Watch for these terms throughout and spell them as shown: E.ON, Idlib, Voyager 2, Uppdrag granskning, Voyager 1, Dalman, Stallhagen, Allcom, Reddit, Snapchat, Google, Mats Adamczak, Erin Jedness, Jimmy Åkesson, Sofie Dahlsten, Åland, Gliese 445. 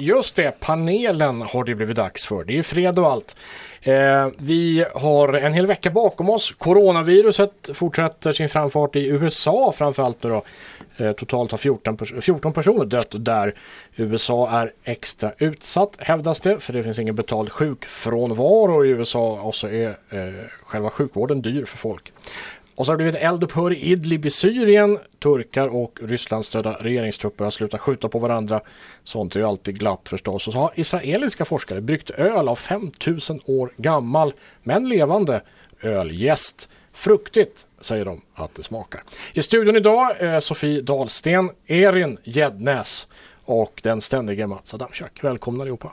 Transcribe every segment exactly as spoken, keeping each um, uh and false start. Just det, panelen har det blivit dags för. Det är ju fredag och allt. Eh, vi har en hel vecka bakom oss. Coronaviruset fortsätter sin framfart i U S A framförallt nu då. Eh, totalt har fjorton, pers- fjorton personer dött där. U S A är extra utsatt hävdas det, för det finns ingen betald sjukfrånvaro i U S A och så är eh, själva sjukvården dyr för folk. Och så har det blivit eldupphör i Idlib i Syrien. Turkar och Rysslandstödda regeringstrupper har slutat skjuta på varandra. Sånt är ju alltid glatt förstås. Och så har israeliska forskare bryggt öl av fem tusen år gammal men levande ölgäst. Fruktigt, säger de att det smakar. I studion idag är Sofie Dahlsten, Erin Jedness och den ständige Mats Adamczak. Välkomna allihopa.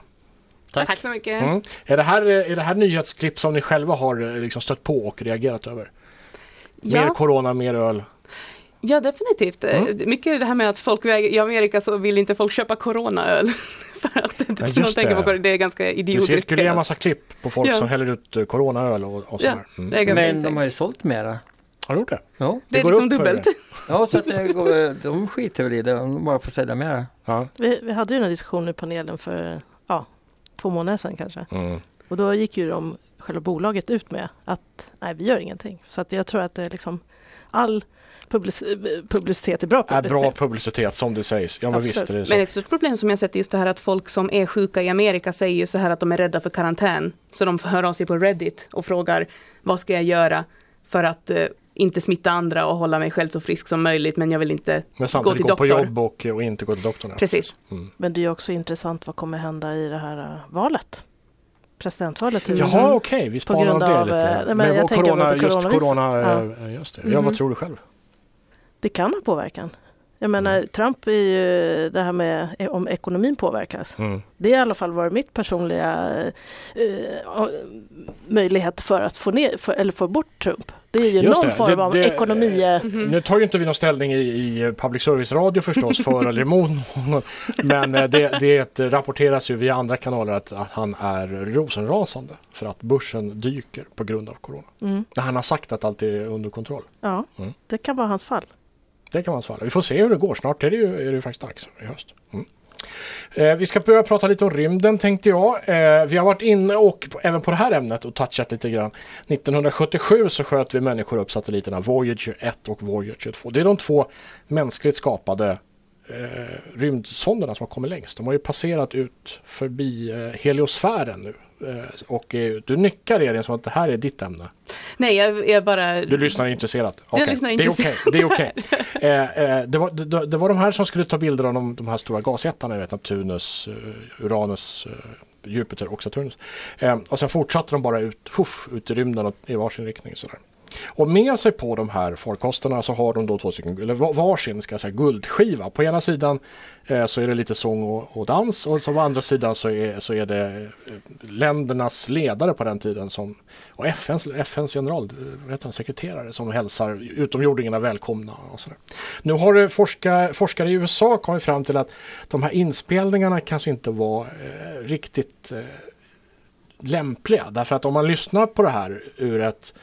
Tack. Tack så mycket. Mm. Är det här, är det här nyhetsklipp som ni själva har liksom stött på och reagerat över? Mer ja. Corona, mer öl. Ja, definitivt. Mm. Mycket det här med att folk i Amerika så vill inte folk köpa coronaöl. För att det, ja, just de tänker det. På, det är ganska idiotiskt. Det cirkulerar en massa klipp på folk ja. Som häller ut coronaöl och, och så. Ja, mm. det är ganska Men insane. De har ju sålt mera. Har du gjort det? Ja. Det, det är går liksom dubbelt. Ja, så att det går, de skiter väl i det. De bara får sälja mera. Ja. Vi, vi hade ju en diskussion i panelen för ja, två månader sedan kanske. Mm. Och då gick ju de... själva bolaget ut med att nej, vi gör ingenting. Så att jag tror att det liksom all public- publicitet är bra publicitet. Är bra publicitet som det sägs. Ja, men visst är det så. Men ett stort problem som jag sett är just det här att folk som är sjuka i Amerika säger ju så här att de är rädda för karantän. Så de hör av sig på Reddit och frågar vad ska jag göra för att eh, inte smitta andra och hålla mig själv så frisk som möjligt, men jag vill inte men gå till gå doktor. på jobb och, och inte gå till doktorn. Ja. Precis. Mm. Men det är också intressant vad kommer hända i det här uh, valet. Presidentvalet. Jaha, okej. Okay. Vi sparar av det lite. Nej, men men jag corona, på just corona, ja. Just det. Mm. Ja, vad tror du själv? Det kan ha påverkan. Jag menar, mm. Trump är ju det här med om ekonomin påverkas. Mm. Det är i alla fall varit mitt personliga eh, möjlighet för att få ner, för, eller få bort Trump. Det är ju just någon det. form det, av det, ekonomi. Mm-hmm. Nu tar ju inte vi någon ställning i, i public service radio förstås för eller emot. Men det, det rapporteras ju via andra kanaler att, att han är rosenrasande för att börsen dyker på grund av corona. Mm. Han har sagt att allt är under kontroll. Ja, mm. det kan vara hans fall. Det kan man svara. Vi får se hur det går. Snart är det ju, är det faktiskt dags i höst. Mm. Eh, vi ska börja prata lite om rymden tänkte jag. Eh, vi har varit inne och även på det här ämnet och touchat lite grann. nittonhundrasjuttiosju så sköt vi människor upp satelliterna Voyager ett och Voyager två. Det är de två mänskligt skapade eh, rymdsonderna som har kommit längst. De har ju passerat ut förbi eh, heliosfären nu. Och du nickar Erin som att det här är ditt ämne. Nej, jag, jag bara... Du lyssnar intresserat. Okay. Lyssnar intresserat. Det är okej. Okay. Det, okay. eh, eh, det, var, det, det var de här som skulle ta bilder av de, de här stora gasjättarna. Jag vet, Neptunus, Uranus, Jupiter och Saturnus. Eh, och sen fortsatte de bara ut, huff, ut i rymden och i varsin riktning. Sådär. Och med sig på de här farkosterna så har de då två stycken, eller varsin ska jag säga, guldskiva. På ena sidan eh, så är det lite sång och, och dans och så på andra sidan så är, så är det ländernas ledare på den tiden som, och F N:s, F N:s general, vet jag, sekreterare som hälsar utomjordingarna välkomna. Och så där. Nu har forska, forskare i U S A kommit fram till att de här inspelningarna kanske inte var eh, riktigt eh, lämpliga. Därför att om man lyssnar på det här ur ett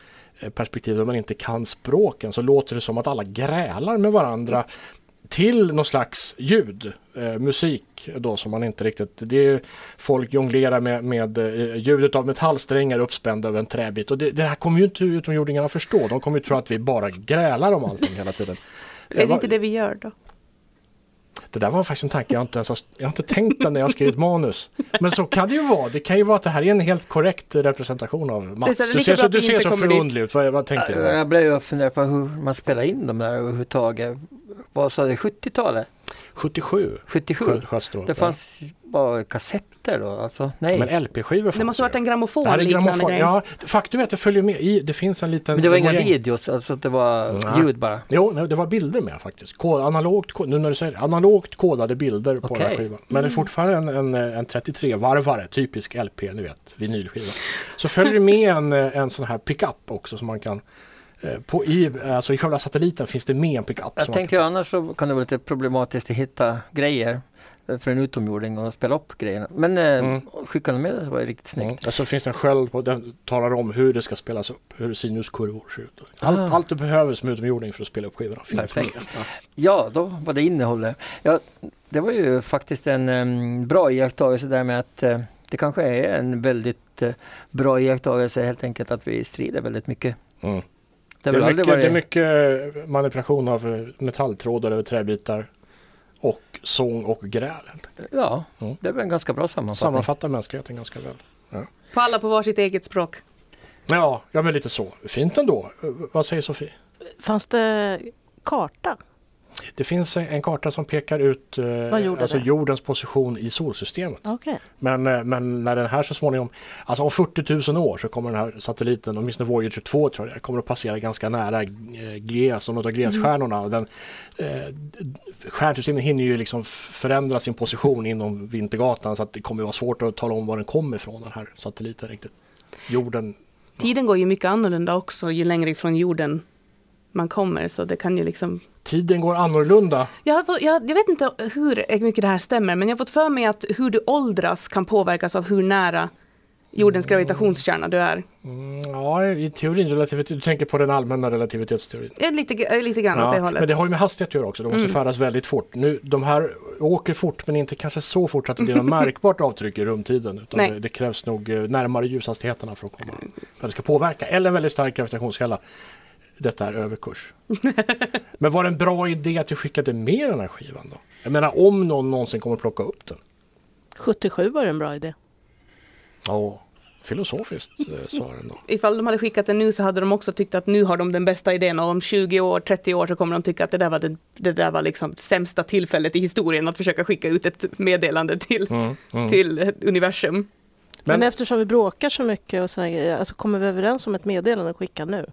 perspektiv där man inte kan språken så låter det som att alla grälar med varandra till någon slags ljud, eh, musik då som man inte riktigt, det är ju folk jonglerar med, med eh, ljudet av metallsträngar uppspända över en träbit och det, det här kommer ju inte utomjordingarna förstå, de kommer ju tro att vi bara grälar om allting hela tiden. Är det var... inte det vi gör då? Det där var faktiskt en tanke, jag har inte, ens, jag har inte tänkt den när jag skrivit manus. Men så kan det ju vara. Det kan ju vara att det här är en helt korrekt representation av Mats. Du ser så, du ser så förundlig ut. Vad, vad tänkte du? Jag blev ju funderad på hur man spelar in de där överhuvudtaget. Vad sa det? sjuttiotalet? sjuttiosju. sjuttiosju. sjuttiosju. Det fanns bara kassetter då. Alltså, nej. Men L P-skivor fanns. Det måste ha varit en grammofon. Det här är grammofon. Ja, faktum är att jag följer med i. Det finns en liten... Men det var inga gäng. Videos, alltså det var mm. ljud bara. Jo, det var bilder med faktiskt. Kod, analogt, nu när du säger det, analogt kodade bilder på okay. den här skivan. Men mm. det är fortfarande en, en, en trettiotre-varvare, typisk L P, ni vet, vinylskiva. Så följer med en, en sån här pickup också som man kan... På i, alltså i själva satelliten finns det med en pickup. Jag tänker kan... annars så kan det vara lite problematiskt att hitta grejer för en utomjording och spela upp grejerna. Men mm. skickade med det var ju riktigt snyggt. Mm. Så alltså finns det en sköld på den talar om hur det ska spelas upp, hur sinuskurvor ser ut. Allt, ah. allt du behöver som utomjording för att spela upp skivorna finns med. Ja, då var det innehållet. Jag det var ju faktiskt en um, bra iakttagelse där med att uh, det kanske är en väldigt uh, bra iakttagelse helt enkelt att vi strider väldigt mycket. Mm. Det, det, är mycket varit... det är mycket manipulation av metalltrådar över träbitar och sång och gräl. Helt enkelt. Ja, mm. Det är en ganska bra sammanfattning. Sammanfattar mänskligheten ganska väl. Ja. På alla på var sitt eget språk. Ja, jag vill lite så. Fint ändå. Vad säger Sofie? Fanns det karta? Det finns en karta som pekar ut eh, alltså jordens position i solsystemet. Okay. Men, men när den här så småningom, alltså om fyrtio tusen år så kommer den här satelliten, åtminstone Voyager två tror jag, kommer att passera ganska nära Gliese och något av Gliese-stjärnorna. Mm. Den, eh, stjärnsystemet hinner ju liksom förändra sin position inom Vintergatan så att det kommer att vara svårt att tala om var den kommer ifrån, den här satelliten riktigt. Jorden... Tiden går ju mycket annorlunda också ju längre ifrån jorden man kommer, så det kan ju liksom... Tiden går annorlunda. Jag, har fått, jag, jag vet inte hur mycket det här stämmer, men jag har fått för mig att hur du åldras kan påverkas av hur nära jordens gravitationskärna du är. Mm, ja, i teorin relativitet. Du tänker på den allmänna relativitetsteorin. Lite, lite grann ja, åt det hållet. Men det har ju med hastighet att göra också. De måste mm. färdas väldigt fort. Nu, de här åker fort, men inte kanske så fort att det blir något märkbart avtryck i rumtiden. Utan det, det krävs nog närmare ljushastigheterna för att komma. För att det ska påverka. Eller en väldigt stark gravitationskälla. Detta är överkurs. Men var det en bra idé att vi skickade med den här skivan då? Jag menar, om någon någonsin kommer att plocka upp den. sjuttiosju var det en bra idé. Ja, filosofiskt svaren då. Ifall de hade skickat den nu så hade de också tyckt att nu har de den bästa idén, och om tjugo år, trettio år så kommer de tycka att det där var det, det där var liksom sämsta tillfället i historien att försöka skicka ut ett meddelande till, mm, mm. till universum. Men, Men eftersom vi bråkar så mycket och såna grejer, alltså kommer vi överens om ett meddelande att skicka nu?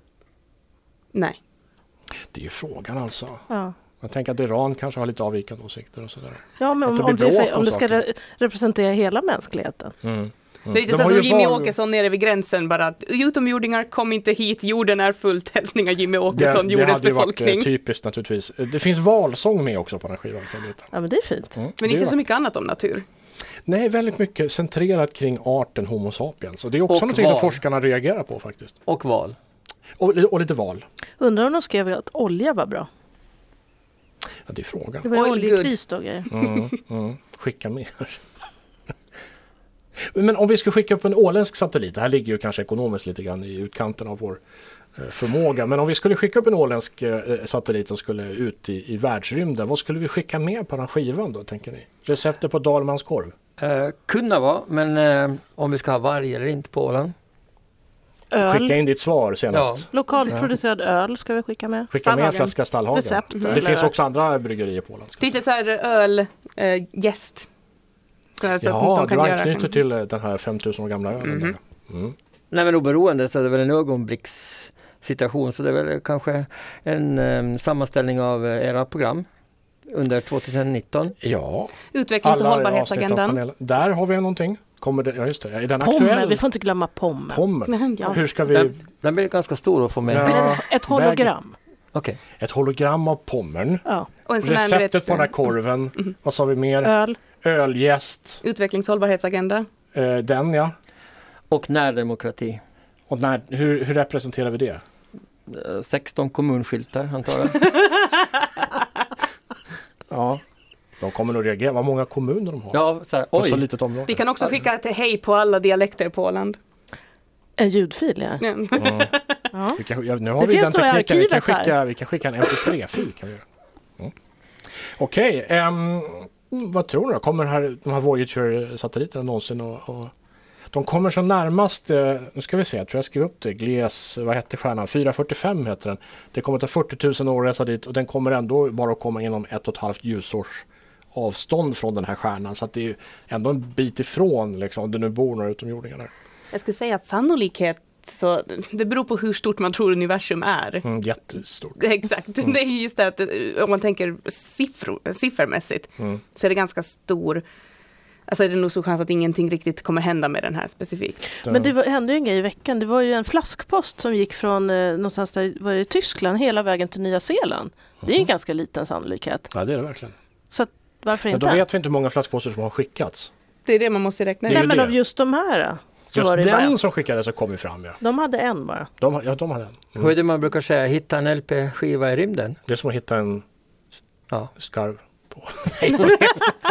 Nej. Det är ju frågan alltså. Ja. Jag tänker att Iran kanske har lite avvikande åsikter och sådär. Ja, men om det, om det, om det ska re- representera hela mänskligheten. Mm. Mm. Det är inte så som Jimmy var... Åkesson nere vid gränsen bara att utomjordingar kom inte hit, jorden är fullt, hälsningar Jimmy Åkesson, det, jordens det befolkning. Det hade ju varit typiskt naturligtvis. Det finns valsång med också på den här skivan. Ja, men det är fint. Mm, men är inte vackert. Så mycket annat om natur. Nej, väldigt mycket centrerat kring arten Homo sapiens. Och det är också och något som forskarna reagerar på faktiskt. Och val. Och, och lite val. Undrar om de skrev att olja var bra? Ja, det är frågan. Det var ju oljekris då. Mm, mm. Skicka mer. Men om vi ska skicka upp en åländsk satellit, det här ligger ju kanske ekonomiskt lite grann i utkanten av vår förmåga, men om vi skulle skicka upp en åländsk satellit som skulle ut i, i världsrymden, vad skulle vi skicka med på den skivan då, tänker ni? Receptet på Dalmans korv? Eh, kunna vara, men eh, om vi ska ha varg eller inte på Åland. Öl. Skicka in ditt svar senast. Ja. Lokalproducerad ja. öl ska vi skicka med. Skicka Stallhagen. Med en flaska Stallhagen. Recept. Mm. Det finns också andra bryggerier på Åland. Lite så här öl, äh, gäst. Så här, så ja, att de kan du anknyter göra. Till den här fem tusen år gamla ölen. Mm. Mm. Nej, men oberoende så är det väl en ögonblickssituation. Så det är väl kanske en um, sammanställning av era program under tjugonitton. Ja. Utvecklings- och hållbarhetsagendan. Där har vi någonting. Kommer det, ja just det, är den aktuell? Vi får inte glömma pommen. pommen. Ja. Hur ska vi... Den, den blir ganska stor att få med. Ja. Ett hologram. Okay. Ett hologram av pommen. Ja. Och en receptet vet... på den här korven. Mm. Vad sa vi mer? Öl. Ölgäst. Utvecklingshållbarhetsagenda. Eh, den, ja. Och närdemokrati. Och när, hur, hur representerar vi det? sexton kommunskyltar, antar jag. Ja. De kommer nog reagera. Vad många kommuner de har. Ja, så här, oj. Så litet område. Vi kan också skicka ett hej på alla dialekter på Åland. En ljudfil, ja. Mm. Mm. Ja. Vi kan, ja, nu har det vi finns den tekniken. Vi kan, skicka, vi kan skicka en M P tre-fil. Mm. Okej. Okay, um, vad tror du? Kommer här, de här Voyager-satelliterna någonsin och, och de kommer som närmast, nu ska vi se, jag tror jag skrev upp det, Gliese, vad hette stjärnan? fyrahundrafyrtiofem heter den. Det kommer ta fyrtio tusen år att resa dit och den kommer ändå bara att komma inom ett och ett halvt ljusårs avstånd från den här stjärnan, så att det är ändå en bit ifrån liksom, om du nu bor några utomjordingar där. Jag skulle säga att sannolikhet så, det beror på hur stort man tror universum är. Mm, jättestort. Exakt, mm. Det är just det att om man tänker siffror, siffermässigt mm. så är det ganska stor, alltså är det nog så chans att ingenting riktigt kommer hända med den här specifikt. Men det var, hände ju en grej i veckan, det var ju en flaskpost som gick från eh, någonstans där, var det Tyskland hela vägen till Nya Zeeland. Mm. Det är en ganska liten sannolikhet. Ja, det är det verkligen. Så att varför inte? Men då vet vi inte hur många flaskpåsar som har skickats. Det är det man måste räkna. Nej, men av just de här så just var det den bara. Som skickades så kom ju fram. Ja. De hade en bara. De, ja, de hade en. Mm. Hur är det man brukar säga? Hitta en L P-skiva i rymden. Det är som att hitta en ja. skarv. på.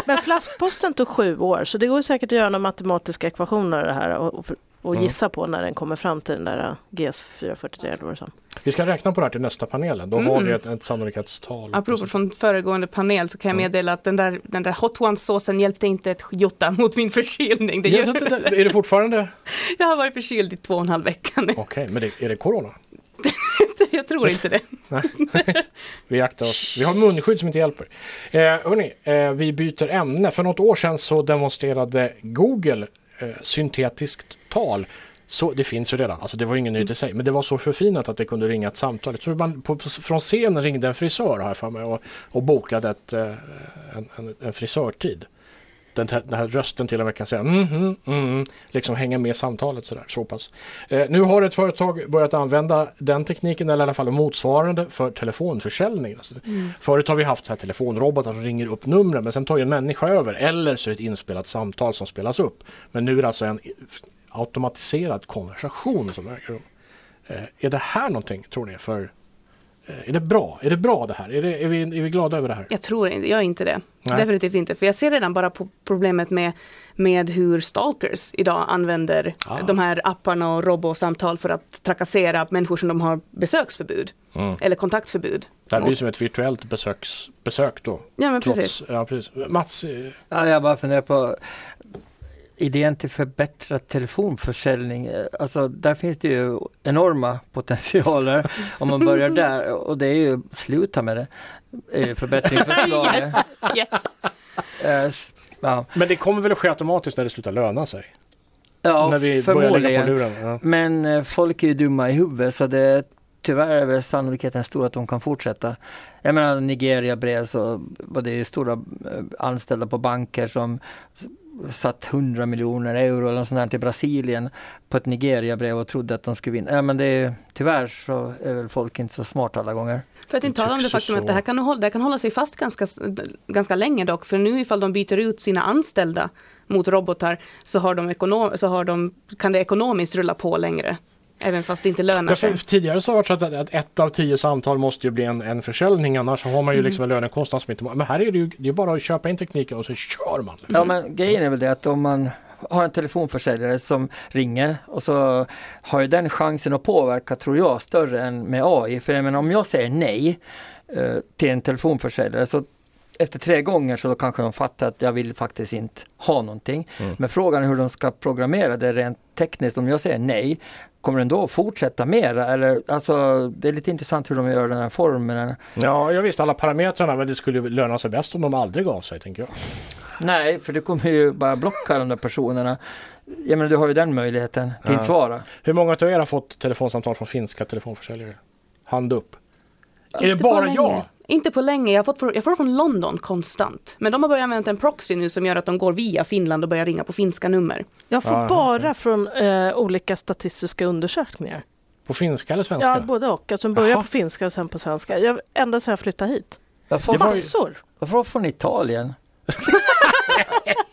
Men flaskposten tog sju år, så det går säkert att göra några matematiska ekvationer det här och, och gissa mm. på när den kommer fram till den där G S fyrahundrafyrtiotre. Vi ska räkna på det här till nästa panel. Då mm. har vi ett, ett sannolikhetstal. Apropå från föregående panel så kan jag meddela att den där, den där hot one-såsen hjälpte inte ett jotta mot min förkylning. Det gör... inte, är det fortfarande? Jag har varit förkyld i två och en halv vecka nu. Okej, okay, men det, är det corona? Jag tror inte det. Nej. Vi aktar oss. Vi har munskydd som inte hjälper. Eh, hörrni, eh, vi byter ämne. För något år sedan så demonstrerade Google eh, syntetiskt tal. Så det finns ju redan. Alltså det var ju ingen nyhet i sig. Men det var så förfinat att det kunde ringa ett samtal. Jag tror man på, från scenen ringde en frisör här för mig och, och bokade ett, eh, en, en, en frisörtid. Den, t- den här rösten till och med kan säga mm-hmm, mm-hmm, liksom hänga med samtalet sådär, så pass. Eh, nu har ett företag börjat använda den tekniken, eller i alla fall motsvarande, för telefonförsäljning. Alltså, mm. Förut har vi haft så här telefonrobotar som ringer upp numren, men sen tar ju en människa över, eller så är det ett inspelat samtal som spelas upp. Men nu är det alltså en automatiserad konversation som äger rum. Eh, är det här någonting, tror ni, för... Är det bra? Är det bra det här? Är, det, är, vi, är vi glada över det här? Jag tror inte, jag är inte det. Nej. Definitivt inte. För jag ser redan bara på problemet med, med hur stalkers idag använder ah. de här apparna och robotsamtal för att trakassera människor som de har besöksförbud. Mm. Eller kontaktförbud. Det här blir som ett virtuellt besöks, besök då. Ja, men trots, precis. Ja, precis. Mats? Ja, jag bara funderar på idén till förbättrad telefonförsäljning, alltså där finns det ju enorma potentialer om man börjar där, och det är ju sluta med det, förbättringsförslaget. Yes, yes. Ja. Men det kommer väl att ske automatiskt när det slutar löna sig? Ja, när vi förmodligen börjar lägga på luren. Ja. Men folk är ju dumma i huvudet, så det tyvärr är väl sannolikheten stor att de kan fortsätta. Jag menar Nigeria brev, så var det ju stora anställda på banker som satt hundra miljoner euro eller något sånt här till Brasilien på ett Nigeria-brev och trodde att de skulle vinna. Ja, men det är, tyvärr så är väl folk inte så smart alla gånger. För att inte tala om det faktum så. Att det här kan hålla, det här kan hålla sig fast ganska, ganska länge dock. För nu ifall de byter ut sina anställda mot robotar så, har de ekonom, så har de, kan det ekonomiskt rulla på längre. Även fast det inte lönar sig. Tidigare så har det varit så att ett av tio samtal måste ju bli en, en försäljning, annars har man ju liksom en lönekostnad som inte... Men här är det ju, det är ju bara att köpa in tekniken och så kör man. Liksom. Ja, men grejen är väl det att om man har en telefonförsäljare som ringer, och så har ju den chansen att påverka, tror jag, större än med A I. För jag menar, om jag säger nej eh, till en telefonförsäljare så efter tre gånger så kanske de fattar att jag vill faktiskt inte ha någonting. Mm. Men frågan är hur de ska programmera det rent tekniskt. Om jag säger nej, kommer den då fortsätta mera? Eller, alltså, det är lite intressant hur de gör den här formen. Ja, jag visste alla parametrarna, men det skulle löna sig bäst om de aldrig gav sig, tänker jag. Nej, för det kommer ju bara blocka de där personerna. Jag menar, du har ju den möjligheten till att ja. svara. Hur många av er har fått telefonsamtal från finska telefonförsäljare? Hand upp. Inte är det bara jag? Inte på länge. Jag får jag får från London konstant. Men de har börjat använda en proxy nu som gör att de går via Finland och börjar ringa på finska nummer. Jag får ah, bara okay. från eh, olika statistiska undersökningar. På finska eller svenska? Ja, både och. Alltså de börjar Aha. på finska och sen på svenska. Jag, ända sedan jag flyttade hit. Jag får massor. Jag får från Italien.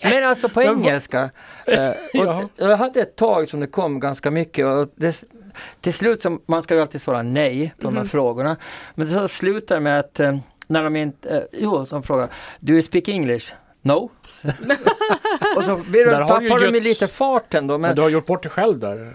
Men alltså på engelska. Eh, och jag hade ett tag som det kom ganska mycket, och det till slut, så man ska ju alltid svara nej på mm. de här frågorna. Men det så slutar med att eh, när de inte... Eh, jo, som frågar, do you speak English? No. Och så blir de, tappar de gjort... lite farten då. Men... men du har gjort bort dig själv där.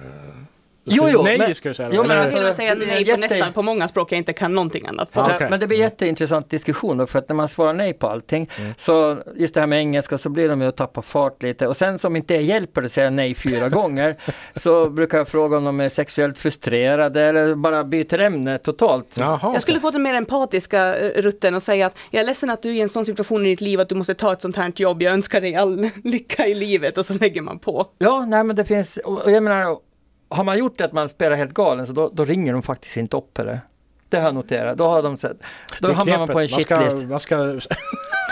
Jo, jo. Nej, men, ska du säga. Jo, men alltså, jag säga nej på jätte... nästan på många språk jag inte kan någonting annat på. Ah, okay. Men det blir en jätteintressant diskussion då, för att när man svarar nej på allting mm. så just det här med engelska så blir de ju att tappa fart lite. Och sen som inte hjälper det säga nej fyra gånger så brukar jag fråga om de är sexuellt frustrerade eller bara byter ämne totalt. Jaha, okay. Jag skulle gå till mer empatiska rutten och säga att jag är ledsen att du är i en sån situation i ditt liv att du måste ta ett sånt här jobb. Jag önskar dig all lycka i livet, och så lägger man på. Ja, nej men det finns, och jag menar, har man gjort det att man spelar helt galen så då, då ringer de faktiskt inte upp eller? Det har jag noterat. Då har de sett. Då hamnar man på en shitlist. Man ska, man ska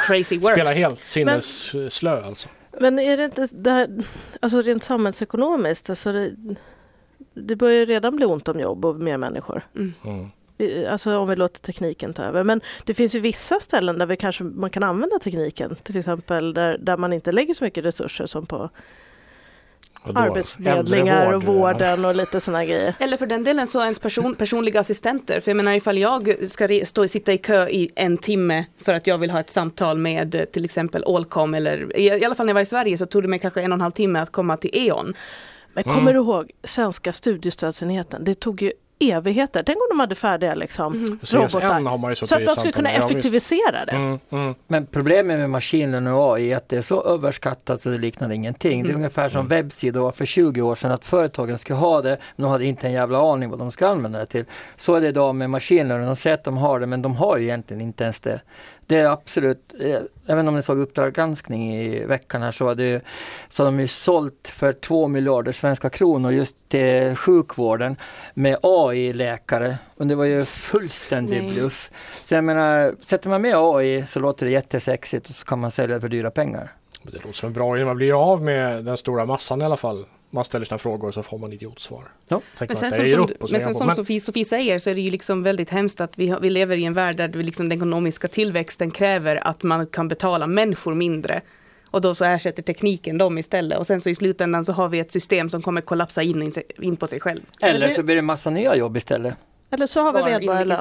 crazy works. Spela helt sinnesslö alltså. Men är det inte det här, alltså rent samhällsekonomiskt, alltså det, det börjar ju redan bli ont om jobb och mer människor. Mm. Mm. Alltså om vi låter tekniken ta över. Men det finns ju vissa ställen där vi kanske man kan använda tekniken, till exempel där, där man inte lägger så mycket resurser som på arbetsförmedlingar och vården och lite såna grejer. Eller för den delen så ens person, personliga assistenter. För jag menar, ifall jag ska stå, sitta i kö i en timme för att jag vill ha ett samtal med till exempel Allcom, eller i alla fall när jag var i Sverige så tog det mig kanske en och en halv timme att komma till E.ON. Men kommer mm. du ihåg svenska studiestödsenheten? Det tog ju evigheter. Den gången de hade färdiga liksom, mm. robotar. Har man ju så så att de skulle kunna effektivisera det. Mm, mm. Men problemet med maskinen och A I är att det är så överskattat så det liknar ingenting. Mm. Det är ungefär som mm. webbsidor var för tjugo år sedan, att företagen skulle ha det men de hade inte en jävla aning vad de ska använda det till. Så är det idag med maskiner. De säger att de har det men de har ju egentligen inte ens det. Det är absolut, även om ni såg Uppdrag granskning i veckan här, så var det, så de ju sålt för två miljarder svenska kronor just till sjukvården med A I-läkare, och det var ju fullständig Nej. bluff. Så jag menar, sätter man med A I så låter det jättesexigt och så kan man sälja det för dyra pengar. Det låter som en bra idé, man blir ju av med den stora massan i alla fall. Man ställer sina frågor så får man idiotsvar. Ja. Men sen som, som, men sen, som men... Sofie, Sofie säger så är det ju liksom väldigt hemskt att vi, har, vi lever i en värld där liksom den ekonomiska tillväxten kräver att man kan betala människor mindre. Och då så ersätter tekniken dem istället. Och sen så i slutändan så har vi ett system som kommer kollapsa in, in på sig själv. Eller så blir det en massa nya jobb istället. Eller så har vi medborgarlön.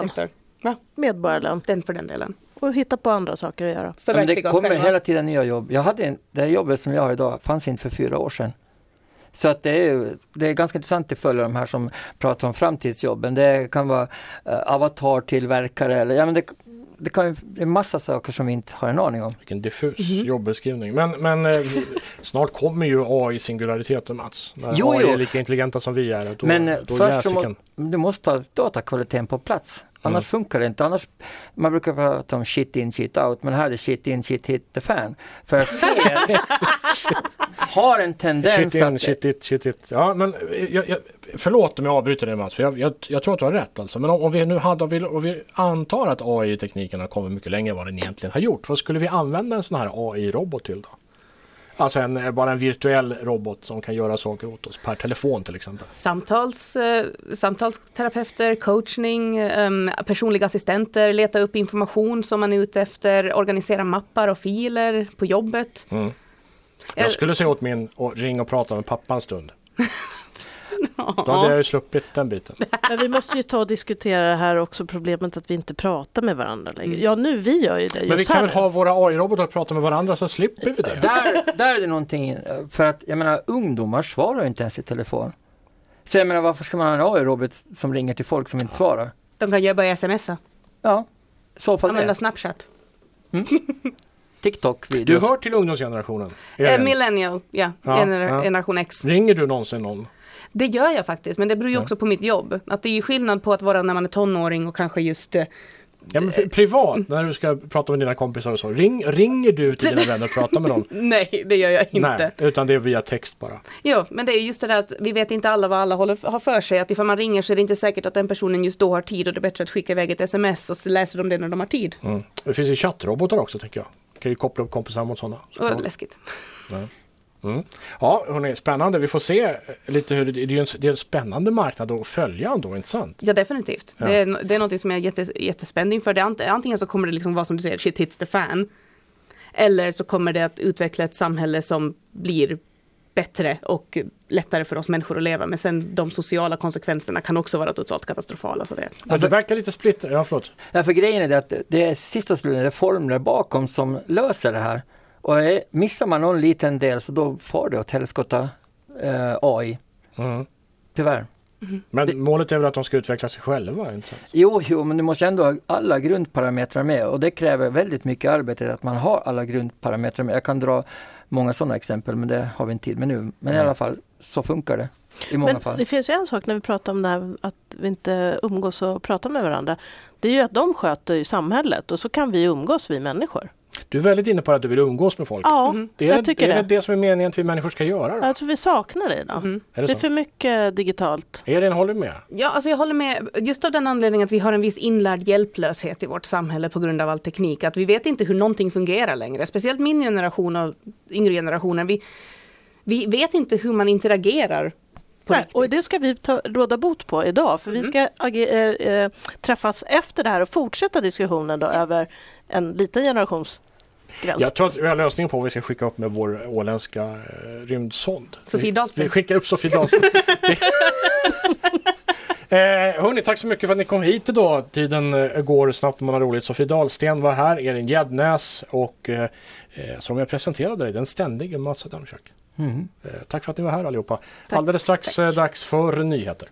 Medborgarlön. Den för den delen. Och hitta på andra saker att göra. Ja, men det kommer själva. Hela tiden nya jobb. Jag hade en, det jobbet som jag har idag fanns inte för fyra år sedan. Så att det, är, det är ganska intressant att följa de här som pratar om framtidsjobben. Det kan vara eh, avatartillverkare. Eller, ja, men det, det, kan, det är en massa saker som vi inte har en aning om. Vilken diffus mm-hmm. jobbeskrivning. Men, men eh, snart kommer ju A I-singulariteten, Mats. När jo, A I är jo. lika intelligenta som vi är. Då, men då först må, du måste ha datakvaliteten på plats. Annars mm. funkar det inte. Annars, man brukar prata om shit in, shit out. Men här är det shit in, shit hit the fan. För fel har en tendens shit in, att... Shit it, shit it. Ja, men jag, jag, förlåt om jag avbryter det, Mats. För jag, jag, jag tror att du har rätt. Alltså. Men om, om vi nu hade, om vi, om vi antar att A I-tekniken har kommit mycket längre än vad den egentligen har gjort. Vad skulle vi använda en sån här A I-robot till då? Alltså en, bara en virtuell robot som kan göra saker åt oss per telefon till exempel. Samtals, eh, samtalsterapeuter, coachning, eh, personliga assistenter, leta upp information som man är ute efter, organisera mappar och filer på jobbet. Mm. Jag skulle säga åt min och ring och prata med pappa en stund. Då hade jag ju sluppit den biten. Men vi måste ju ta och diskutera det här också, problemet att vi inte pratar med varandra längre. Mm. Ja, nu vi gör ju det. Men vi kan väl ha våra A I-robotar att prata med varandra så slipper vi det. Där, där är det någonting, för att jag menar, ungdomar svarar inte ens i telefon. Så jag menar, varför ska man ha en A I-robot som ringer till folk som inte svarar? De kan ju börja smsa. Ja, så fall använda Snapchat. Mm. TikTok-videos. Du hör till ungdomsgenerationen. Eh, millennial, ja. ja Gener- generation X. Ringer du någonsin någon? Det gör jag faktiskt, men det beror ju också på mitt jobb. Att det är ju skillnad på att vara när man är tonåring och kanske just... Eh, ja, men pri- privat, när du ska prata med dina kompisar och så. Ring, ringer du till dina vänner och pratar med dem? Nej, det gör jag inte. Nej, utan det är via text bara. Jo, men det är just det där att vi vet inte alla vad alla håller, har för sig. Att ifall man ringer så är det inte säkert att den personen just då har tid, och det är bättre att skicka iväg ett sms och så läser de det när de har tid. Mm. Det finns ju chattrobotar också, tänker jag. Kan ju koppla upp kompisar mot sådana. Så oh, läskigt. Nej. Mm. Ja, hörni, spännande. Vi får se lite hur det, det är ju en, det är en spännande marknad att följa ändå, inte sant? Ja, definitivt. Ja. Det, är, det är något som jag är jättes, jättespänd inför. Det är, antingen så kommer det liksom vara som du säger, shit hits the fan. Eller så kommer det att utveckla ett samhälle som blir bättre och lättare för oss människor att leva. Men sen de sociala konsekvenserna kan också vara totalt katastrofala. Så det. Men det verkar lite splittrat. Ja, förlåt. Ja, för grejen är det att det är sista slutligen reformer bakom som löser det här. Och missar man någon liten del så då får det att helskotta eh, A I. Mm. Tyvärr. Mm. Men det, målet är väl att de ska utveckla sig själva? Inte sant? Jo, jo, men du måste ändå ha alla grundparametrar med. Och det kräver väldigt mycket arbete att man har alla grundparametrar med. Jag kan dra många sådana exempel, men det har vi inte tid med nu. Men mm. i alla fall så funkar det i många men fall. Det finns ju en sak när vi pratar om det här att vi inte umgås och pratar med varandra. Det är ju att de sköter ju samhället och så kan vi umgås, vi människor. Du är väldigt inne på att du vill umgås med folk. Ja, mm. det är, jag tycker det. Är det det som är meningen att vi människor ska göra? Då? Jag tror vi saknar det idag. Mm. Är det, det är för mycket digitalt. Erin, håller du med? Ja, alltså jag håller med. Just av den anledningen att vi har en viss inlärd hjälplöshet i vårt samhälle på grund av all teknik. Att vi vet inte hur någonting fungerar längre. Speciellt min generation och yngre generationen. Vi, vi vet inte hur man interagerar. Nej, och det ska vi ta, råda bot på idag, för mm. vi ska age, äh, träffas efter det här och fortsätta diskussionen då, över en liten generations gräns. Jag tror att vi har lösningen på vad vi ska skicka upp med vår åländska eh, rymdsond. Sofie Dahlsten. Vi, vi skickar upp Sofie Dahlsten. eh, hörni, tack så mycket för att ni kom hit idag. Tiden eh, går snabbt när man har roligt. Sofie Dahlsten var här, Erin Jedness och eh, som jag presenterade dig, den ständige Mats Adamczak. Mm. Eh, tack för att ni var här allihopa. Tack. Alldeles strax eh, dags för nyheter.